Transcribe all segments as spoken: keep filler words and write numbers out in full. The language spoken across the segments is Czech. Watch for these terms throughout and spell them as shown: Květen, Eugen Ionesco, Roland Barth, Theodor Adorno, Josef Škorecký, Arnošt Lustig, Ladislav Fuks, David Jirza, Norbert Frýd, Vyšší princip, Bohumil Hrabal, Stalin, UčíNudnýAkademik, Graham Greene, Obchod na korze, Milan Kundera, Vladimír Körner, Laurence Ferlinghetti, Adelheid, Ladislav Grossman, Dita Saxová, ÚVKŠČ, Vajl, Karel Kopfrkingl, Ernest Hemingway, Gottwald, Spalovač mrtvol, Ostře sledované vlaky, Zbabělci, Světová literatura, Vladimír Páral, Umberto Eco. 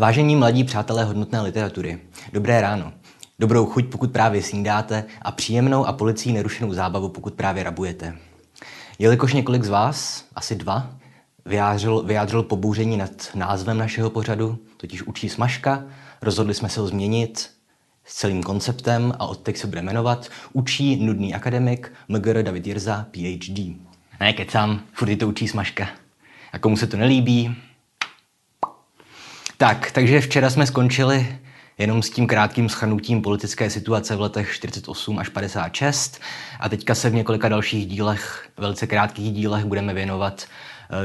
Vážení mladí přátelé hodnotné literatury, dobré ráno. Dobrou chuť, pokud právě snídáte, a příjemnou a policií nerušenou zábavu, pokud právě rabujete. Jelikož několik z vás, asi dva, vyjádřil, vyjádřil pobouření nad názvem našeho pořadu, totiž Učí smažka, rozhodli jsme se ho změnit s celým konceptem a od teď se bude jmenovat Učí nudný akademik M G R David Jirza, P H D. Ne, kecám, furt to Učí smažka. A komu se to nelíbí? Tak, takže včera jsme skončili jenom s tím krátkým shrnutím politické situace v letech čtyřicet osm až padesát šest a teďka se v několika dalších dílech, velice krátkých dílech, budeme věnovat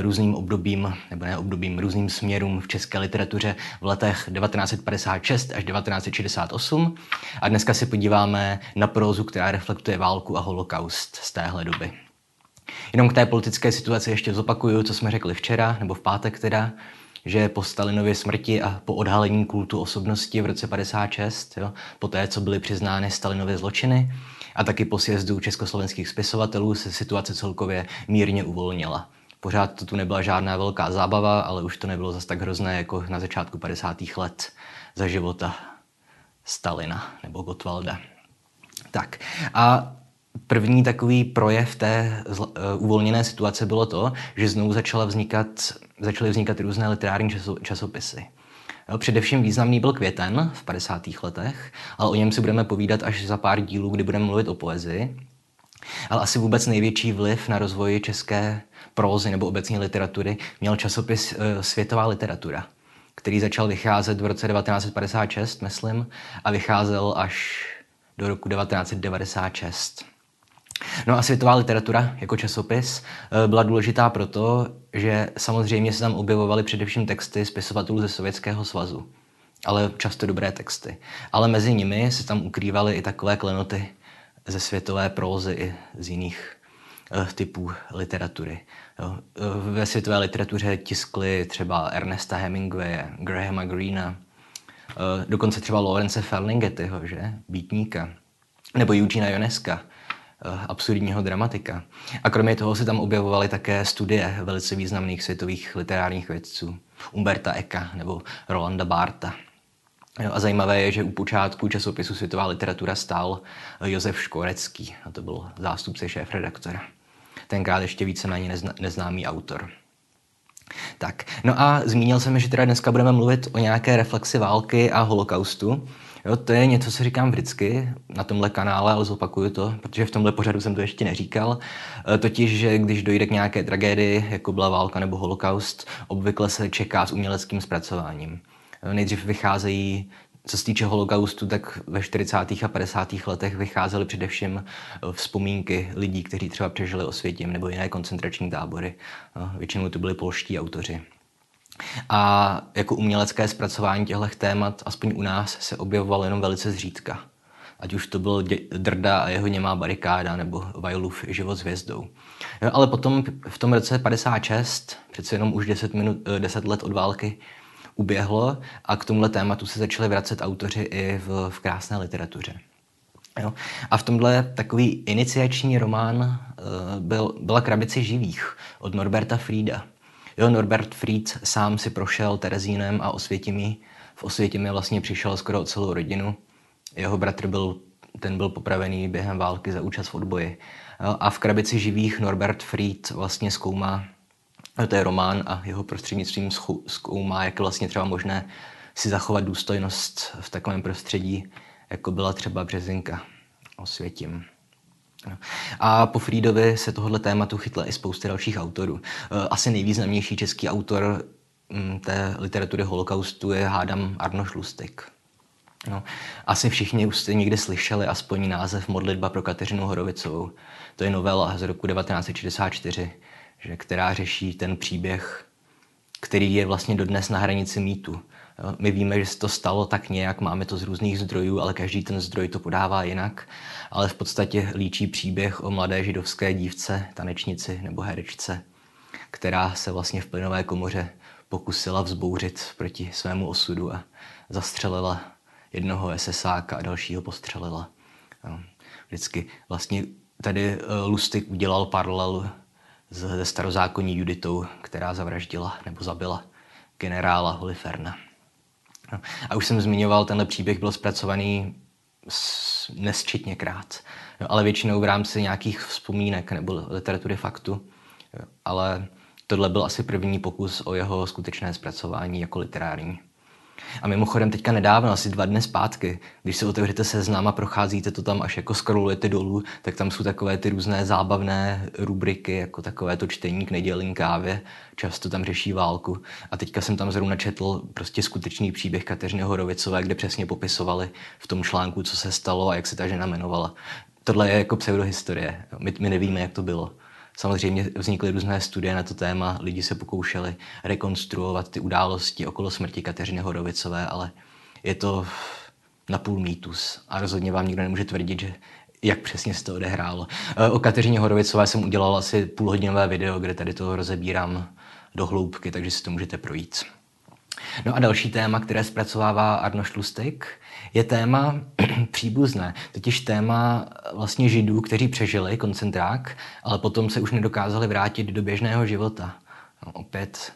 různým obdobím, nebo ne obdobím, různým směrům v české literatuře v letech devatenáct padesát šest až devatenáct šedesát osm a dneska si podíváme na prózu, která reflektuje válku a holokaust z téhle doby. Jenom k té politické situaci ještě zopakuju, co jsme řekli včera, nebo v pátek teda, že po Stalinově smrti a po odhalení kultu osobnosti v roce padesát šest, jo, po té, co byly přiznány Stalinovy zločiny, a taky po sjezdu československých spisovatelů se situace celkově mírně uvolnila. Pořád to tu nebyla žádná velká zábava, ale už to nebylo zas tak hrozné jako na začátku padesátých let za života Stalina nebo Gottwalda. Tak a první takový projev té zla, uh, uvolněné situace bylo to, že znovu začala vznikat, začaly vznikat různé literární časo, časopisy. Jo, především významný byl Květen v padesátých letech, ale o něm si budeme povídat až za pár dílů, kdy budeme mluvit o poezii. Ale asi vůbec největší vliv na rozvoji české prózy nebo obecní literatury měl časopis uh, Světová literatura, který začal vycházet v roce devatenáct padesát šest, myslím, a vycházel až do roku devatenáct devadesát šest. No a Světová literatura jako časopis byla důležitá proto, že samozřejmě se tam objevovaly především texty spisovatelů ze Sovětského svazu, ale často dobré texty. Ale mezi nimi se tam ukrývaly i takové klenoty ze světové prózy i z jiných uh, typů literatury. Jo. Ve světové literatuře tiskly třeba Ernesta Hemingwaye, Grahama Greena, uh, dokonce třeba Laurence Ferlinghettiho, že? Býtníka, nebo Eugena Ionesca, absurdního dramatika. A kromě toho se tam objevovaly také studie velice významných světových literárních vědců. Umberta Eka nebo Rolanda Bartha. A zajímavé je, že u počátku časopisu Světová literatura stál Josef Škorecký. A to byl zástupce šéfredaktora. Tenkrát ještě víceméně nezna, neznámý autor. Tak, no a zmínil jsem, že teda dneska budeme mluvit o nějaké reflexi války a holokaustu. Jo, to je něco, co říkám vždycky na tomhle kanále, ale zopakuju to, protože v tomhle pořadu jsem to ještě neříkal. Totiž, že když dojde k nějaké tragédii, jako byla válka nebo holokaust, obvykle se čeká s uměleckým zpracováním. Nejdřív vycházejí, co se týče holokaustu, tak ve čtyřicátých a padesátých letech vycházely především vzpomínky lidí, kteří třeba přežili Osvětim nebo jiné koncentrační tábory. Většinou to byli polští autoři. A jako umělecké zpracování těchto témat, aspoň u nás, se objevovalo jenom velice zřídka. Ať už to byl Drda a jeho Němá barikáda, nebo Vajlův Život s hvězdou. Jo, ale potom v tom roce padesát šest, přece jenom už deset minut, deset let od války, uběhlo a k tomuhle tématu se začali vracet autoři i v, v krásné literatuře. Jo. A v tomhle takový iniciační román byl, byla Krabice živých od Norberta Frýda. Jo, Norbert Frýd sám si prošel Terezínem a Osvětimí. V Osvětimi vlastně přišel skoro o celou rodinu. Jeho bratr byl, ten byl popravený během války za účast v odboji. Jo, a v Krabici živých Norbert Frýd vlastně zkoumá, to je román, a jeho prostřednictvím zkoumá, jak je vlastně třeba možné si zachovat důstojnost v takovém prostředí, jako byla třeba Březinka, Osvětim. A po Frýdovi se tohoto tématu chytla i spousta dalších autorů. Asi nejvýznamnější český autor té literatury holokaustu je, hádám, Arnošt Lustig. No, asi všichni už jste někde slyšeli aspoň název Modlitba pro Kateřinu Horovicovou. To je novela z roku devatenáct šedesát čtyři, že, která řeší ten příběh, který je vlastně dodnes na hranici mýtu. My víme, že se to stalo tak nějak, máme to z různých zdrojů, ale každý ten zdroj to podává jinak. Ale v podstatě líčí příběh o mladé židovské dívce, tanečnici nebo herečce, která se vlastně v plynové komoře pokusila vzbouřit proti svému osudu a zastřelila jednoho SSáka a dalšího postřelila. Vždycky vlastně tady Lustig udělal paralelu se starozákonní Juditou, která zavraždila nebo zabila generála Holiferna. A už jsem zmiňoval, tenhle příběh byl zpracovaný nesčetněkrát, ale většinou v rámci nějakých vzpomínek nebo literatury faktu. Ale tohle byl asi první pokus o jeho skutečné zpracování jako literární. A mimochodem teďka nedávno, asi dva dny zpátky, když se otevřete seznam a procházíte to tam až jako scrollujete dolů, tak tam jsou takové ty různé zábavné rubriky, jako takové to čtení k nedělní kávě, často tam řeší válku. A teďka jsem tam zrovna četl prostě skutečný příběh Kateřiny Horovicové, kde přesně popisovali v tom článku, co se stalo a jak se ta žena jmenovala. Tohle je jako pseudohistorie, my, my nevíme, jak to bylo. Samozřejmě vznikly různé studie na to téma, lidi se pokoušeli rekonstruovat ty události okolo smrti Kateřiny Horovicové, ale je to napůl mýtus a rozhodně vám nikdo nemůže tvrdit, že jak přesně se to odehrálo. O Kateřině Horovicové jsem udělal asi půlhodinové video, kde tady to rozebírám do hloubky, takže si to můžete projít. No a další téma, které zpracovává Arnošt Lustig, je téma příbuzné, totiž téma vlastně Židů, kteří přežili koncentrák, ale potom se už nedokázali vrátit do běžného života. No, opět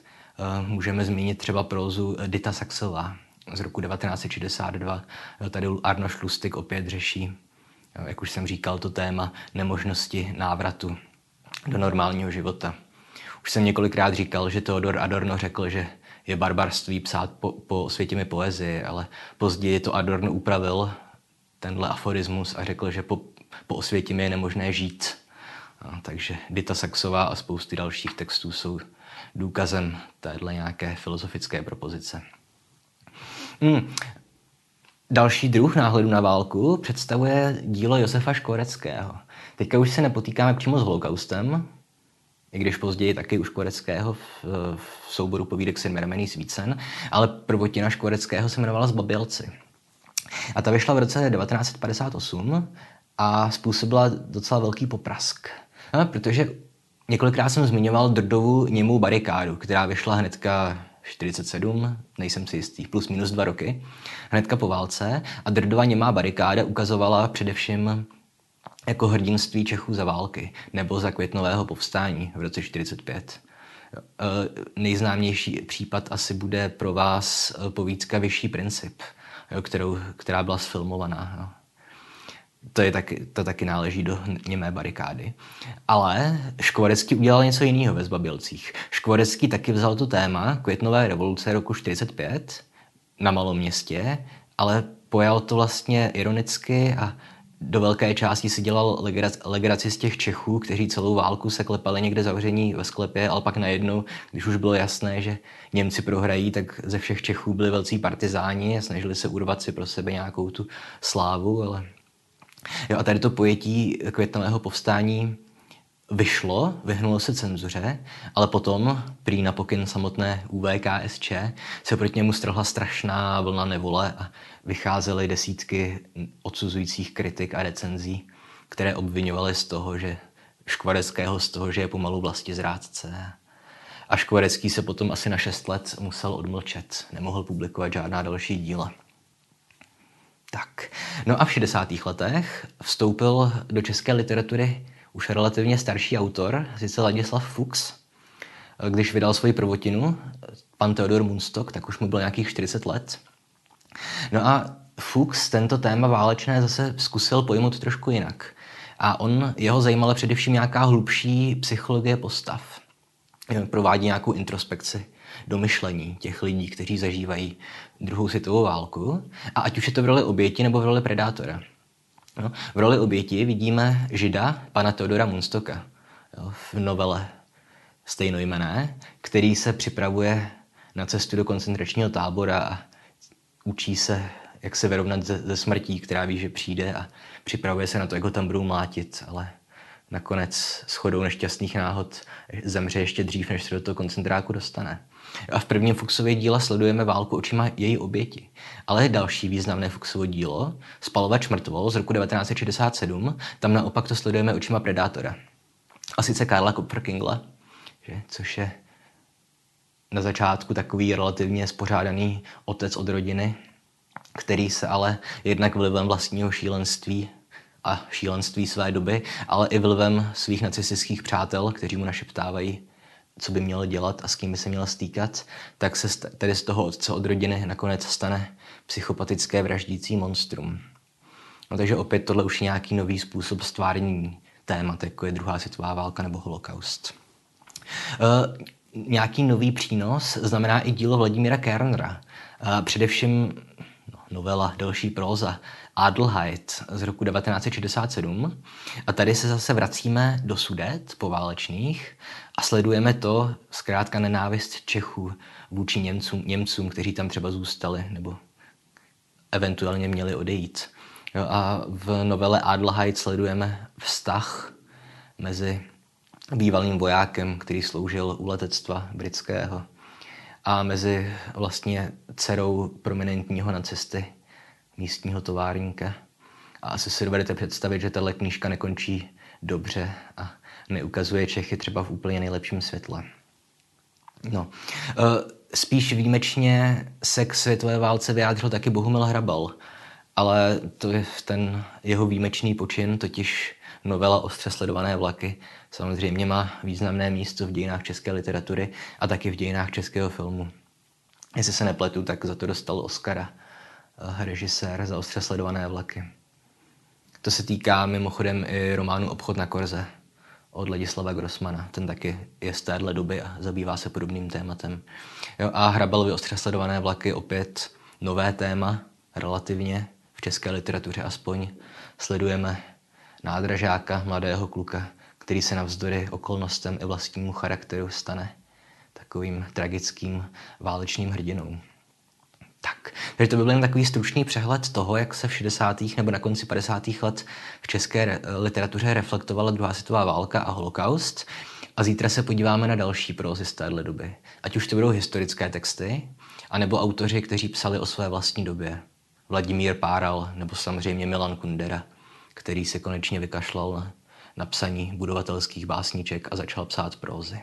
uh, můžeme zmínit třeba prózu Dita Saxová z roku devatenáct set šedesát dva. Tady Arnošt Lustig opět řeší, jak už jsem říkal, to téma nemožnosti návratu do normálního života. Už jsem několikrát říkal, že Theodor Adorno řekl, že je barbarství psát po, po světimi poezii, ale později to Adorno upravil, tenhle aforismus, a řekl, že po, po Osvětimi je nemožné žít. A takže Dita Saxová a spousty dalších textů jsou důkazem téhle nějaké filozofické propozice. Hmm. Další druh náhledu na válku představuje dílo Josefa Škoreckého. Teďka už se nepotýkáme přímo s holokaustem, i když později taky u Škoreckého v, v souboru povídek Sedmeramenných svícen, ale prvotina Škoreckého se jmenovala Zbabělci. A ta vyšla v roce devatenáct set padesát osm a způsobila docela velký poprask, no, protože několikrát jsem zmiňoval Drdovu němou barikádu, která vyšla hnedka čtyřicet sedm, nejsem si jistý, plus minus dva roky, hnedka po válce. A Drdova němá barikáda ukazovala především jako hrdinství Čechů za války nebo za květnového povstání v roce čtyřicet pět. Nejznámější případ asi bude pro vás povídka Vyšší princip, kterou, která byla sfilmovaná. To, je taky, to taky náleží do němé barikády. Ale Škorecký udělal něco jiného ve Zbabělcích. Škorecký taky vzal to téma květnové revoluce roku čtyřicet pět na Maloměstě, ale pojal to vlastně ironicky a do velké části si dělal legraci z těch Čechů, kteří celou válku se klepali někde zavření ve sklepě, ale pak najednou, když už bylo jasné, že Němci prohrají, tak ze všech Čechů byli velcí partizáni a snažili se urvat si pro sebe nějakou tu slávu. Ale... Jo, a tady to pojetí květnového povstání vyšlo, vyhnulo se cenzuře, ale potom, prý na pokyn samotné ÚVKŠČ, se proti němu strhla strašná vlna nevole a vycházely desítky odsuzujících kritik a recenzí, které obvinovaly z toho, že Škvoreckého z toho, že je pomalu vlastizrádce. A Škvorecký se potom asi na šest let musel odmlčet, nemohl publikovat žádná další díla. Tak, no a v šedesátých letech vstoupil do české literatury už relativně starší autor, sice Ladislav Fuks. Když vydal svoji prvotinu, pan Theodor Mundstock, tak už mu bylo nějakých čtyřicet let. No a Fuks tento téma válečné zase zkusil pojmout trošku jinak. A on, jeho zajímala především nějaká hlubší psychologie postav. Provádí nějakou introspekci do myšlení těch lidí, kteří zažívají druhou světovou válku. A ať už je to v roli oběti nebo v roli predátora. No, v roli oběti vidíme Žida, pana Theodora Mundstocka, jo, v novele stejnojmenné, který se připravuje na cestu do koncentračního tábora a učí se, jak se vyrovnat ze, ze smrtí, která ví, že přijde, a připravuje se na to, jak ho tam budou mlátit, ale nakonec shodou nešťastných náhod zemře ještě dřív, než se do toho koncentráku dostane. A v prvním Fuksově díle sledujeme válku očima její oběti. Ale další významné Fuksovo dílo, Spalovač mrtvol z roku devatenáct set šedesát sedm, tam naopak to sledujeme očima predátora. A sice Karla Kopfrkingla, což je na začátku takový relativně spořádaný otec od rodiny, který se ale jednak vlivem vlastního šílenství a šílenství své doby, ale i vlivem svých nacistických přátel, kteří mu našeptávají, co by měl dělat a s kým by se měl stýkat, tak se tedy z toho otce od rodiny nakonec stane psychopatické vraždící monstrum. No, takže opět tohle už je nějaký nový způsob stvárnění témat, jako je druhá světová válka nebo holokaust. E, nějaký nový přínos znamená i dílo Vladimíra Körnera. E, především no, novela, další próza, Adelheid z roku devatenáct set šedesát sedm. A tady se zase vracíme do Sudet poválečných a sledujeme to zkrátka nenávist Čechů vůči Němcům, Němcům, kteří tam třeba zůstali nebo eventuálně měli odejít. Jo, a v novele Adelheid sledujeme vztah mezi bývalým vojákem, který sloužil u letectva britského, a mezi vlastně dcerou prominentního nacisty, místního továrníka. A asi si dovedete představit, že tahle knížka nekončí dobře a neukazuje Čechy třeba v úplně nejlepším světle. No. Spíš výjimečně se k světové válce vyjádřil taky Bohumil Hrabal, ale to je ten jeho výjimečný počin, totiž novela Ostře sledované vlaky, samozřejmě má významné místo v dějinách české literatury a taky v dějinách českého filmu. Jestli se nepletu, tak za to dostal Oscara režisér za Ostře sledované vlaky. To se týká mimochodem i románu Obchod na korze od Ladislava Grossmana. Ten taky je z téhle doby a zabývá se podobným tématem. Jo, a Hrabalovy Ostře sledované vlaky opět nové téma, relativně v české literatuře aspoň. Sledujeme nádražáka, mladého kluka, který se navzdory okolnostem i vlastnímu charakteru stane takovým tragickým válečným hrdinou. Tak, takže to by byl jen takový stručný přehled toho, jak se v šedesátých nebo na konci padesátých let v české literatuře reflektovala druhá světová válka a holokaust. A zítra se podíváme na další prózy z téhle doby. Ať už to budou historické texty, anebo autoři, kteří psali o své vlastní době. Vladimír Páral, nebo samozřejmě Milan Kundera, který se konečně vykašlal na psaní budovatelských básniček a začal psát prózy.